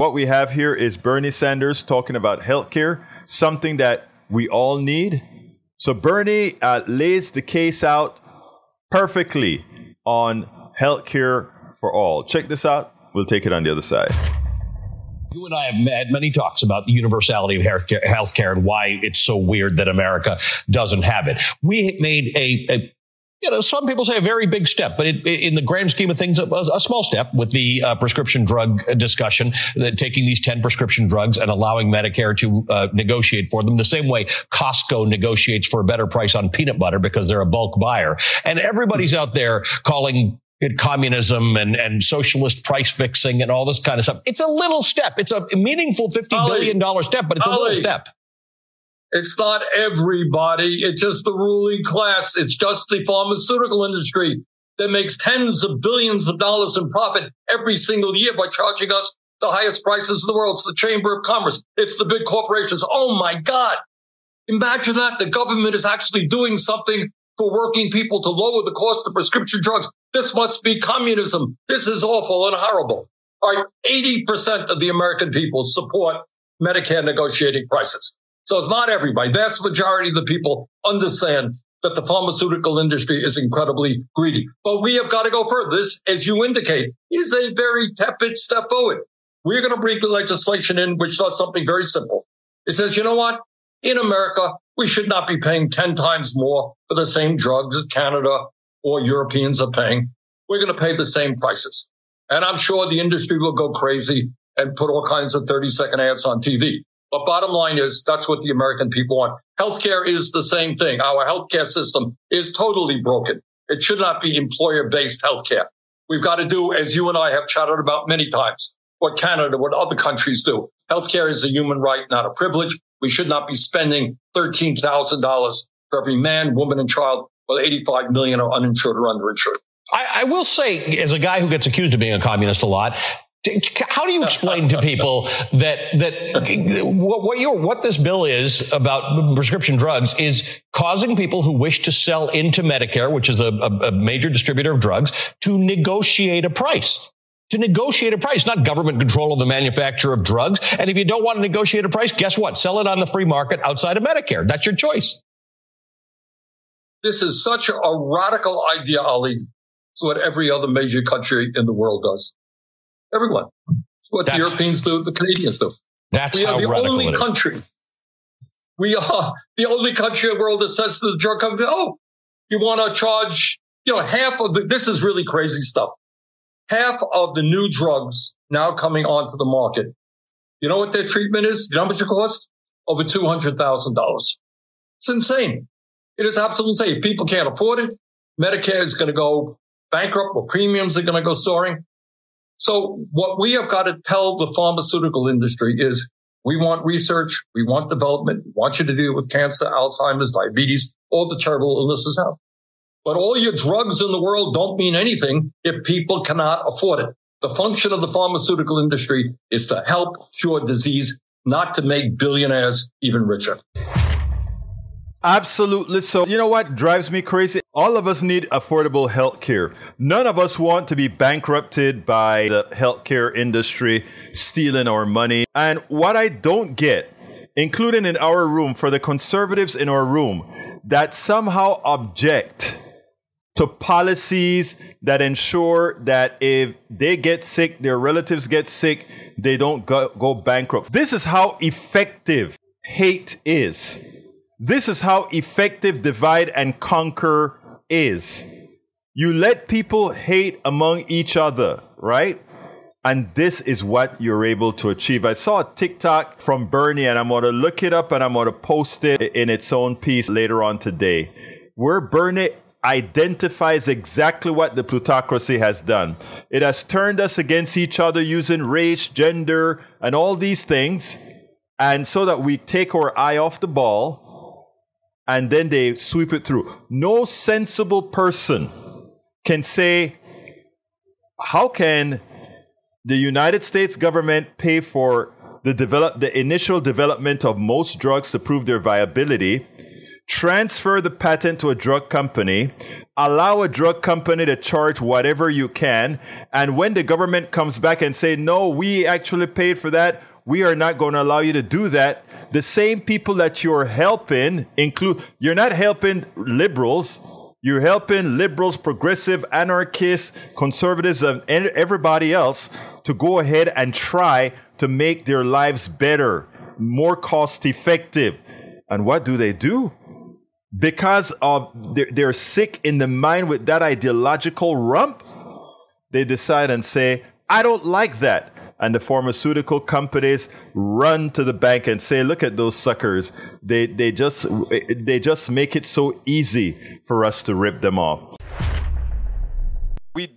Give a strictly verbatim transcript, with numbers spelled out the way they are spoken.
What we have here is Bernie Sanders talking about healthcare, something that we all need. So Bernie uh, lays the case out perfectly on healthcare for all. Check this out. We'll take it on the other side. You and I have had many talks about the universality of healthcare and why it's so weird that America doesn't have it. We made a, a you know, some people say a very big step, but it, in the grand scheme of things, it was a small step with the uh, prescription drug discussion, that taking these ten prescription drugs and allowing Medicare to uh, negotiate for them the same way Costco negotiates for a better price on peanut butter because they're a bulk buyer. And everybody's out there calling it communism and, and socialist price fixing and all this kind of stuff. It's a little step. It's a meaningful fifty billion dollar step, but it's a little step. It's not everybody. It's just the ruling class. It's just the pharmaceutical industry that makes tens of billions of dollars in profit every single year by charging us the highest prices in the world. It's the Chamber of Commerce. It's the big corporations. Oh, my God. Imagine that. The government is actually doing something for working people to lower the cost of prescription drugs. This must be communism. This is awful and horrible. All right, eighty percent of the American people support Medicare negotiating prices. So it's not everybody. The vast majority of the people understand that the pharmaceutical industry is incredibly greedy. But we have got to go further. This, as you indicate, is a very tepid step forward. We're going to bring legislation in which does something very simple. It says, you know what? In America, we should not be paying ten times more for the same drugs as Canada or Europeans are paying. We're going to pay the same prices. And I'm sure the industry will go crazy and put all kinds of thirty second ads on T V. But bottom line is that's what the American people want. Healthcare is the same thing. Our healthcare system is totally broken. It should not be employer-based healthcare. We've got to do, as you and I have chatted about many times, what Canada, what other countries do. Healthcare is a human right, not a privilege. We should not be spending thirteen thousand dollars for every man, woman, and child, while eighty-five million are uninsured or underinsured. I, I will say, as a guy who gets accused of being a communist a lot, how do you explain to people that that what your what this bill is about prescription drugs is causing people who wish to sell into Medicare, which is a, a major distributor of drugs, to negotiate a price, to negotiate a price, not government control of the manufacture of drugs. And if you don't want to negotiate a price, guess what? Sell it on the free market outside of Medicare. That's your choice. This is such a radical idea, Ali. It's what every other major country in the world does. Everyone. It's what That's, the Europeans do, the Canadians do. That's we are how the only country. Is. We are the only country in the world that says to the drug company, oh, you want to charge, you know, half of the, this is really crazy stuff. Half of the new drugs now coming onto the market. You know what their treatment is? You know how much it costs? Over two hundred thousand dollars. It's insane. It is absolutely insane. If people can't afford it, Medicare is going to go bankrupt or premiums are going to go soaring. So what we have got to tell the pharmaceutical industry is we want research, we want development, we want you to deal with cancer, Alzheimer's, diabetes, all the terrible illnesses out. But all your drugs in the world don't mean anything if people cannot afford it. The function of the pharmaceutical industry is to help cure disease, not to make billionaires even richer. Absolutely. So you know what drives me crazy? All of us need affordable health care. None of us want to be bankrupted by the healthcare industry stealing our money. And what I don't get, including in our room, for the conservatives in our room, that somehow object to policies that ensure that if they get sick, their relatives get sick, they don't go, go bankrupt. This is how effective hate is. This is how effective divide and conquer is. You let people hate among each other, right? And this is what you're able to achieve. I saw a TikTok from Bernie, and I'm going to look it up and I'm going to post it in its own piece later on today, where Bernie identifies exactly what the plutocracy has done. It has turned us against each other using race, gender, and all these things. And so that we take our eye off the ball, and then they sweep it through. No sensible person can say, how can the United States government pay for the, develop, the initial development of most drugs to prove their viability, transfer the patent to a drug company, allow a drug company to charge whatever you can, and when the government comes back and say, no, we actually paid for that, we are not going to allow you to do that, the same people that you're helping include, you're not helping liberals, you're helping liberals, progressive, anarchists, conservatives, and everybody else to go ahead and try to make their lives better, more cost effective. And what do they do? Because of they're, they're sick in the mind with that ideological rump, they decide and say, I don't like that. And the pharmaceutical companies run to the bank and say, look at those suckers. They, they, just, they just make it so easy for us to rip them off. We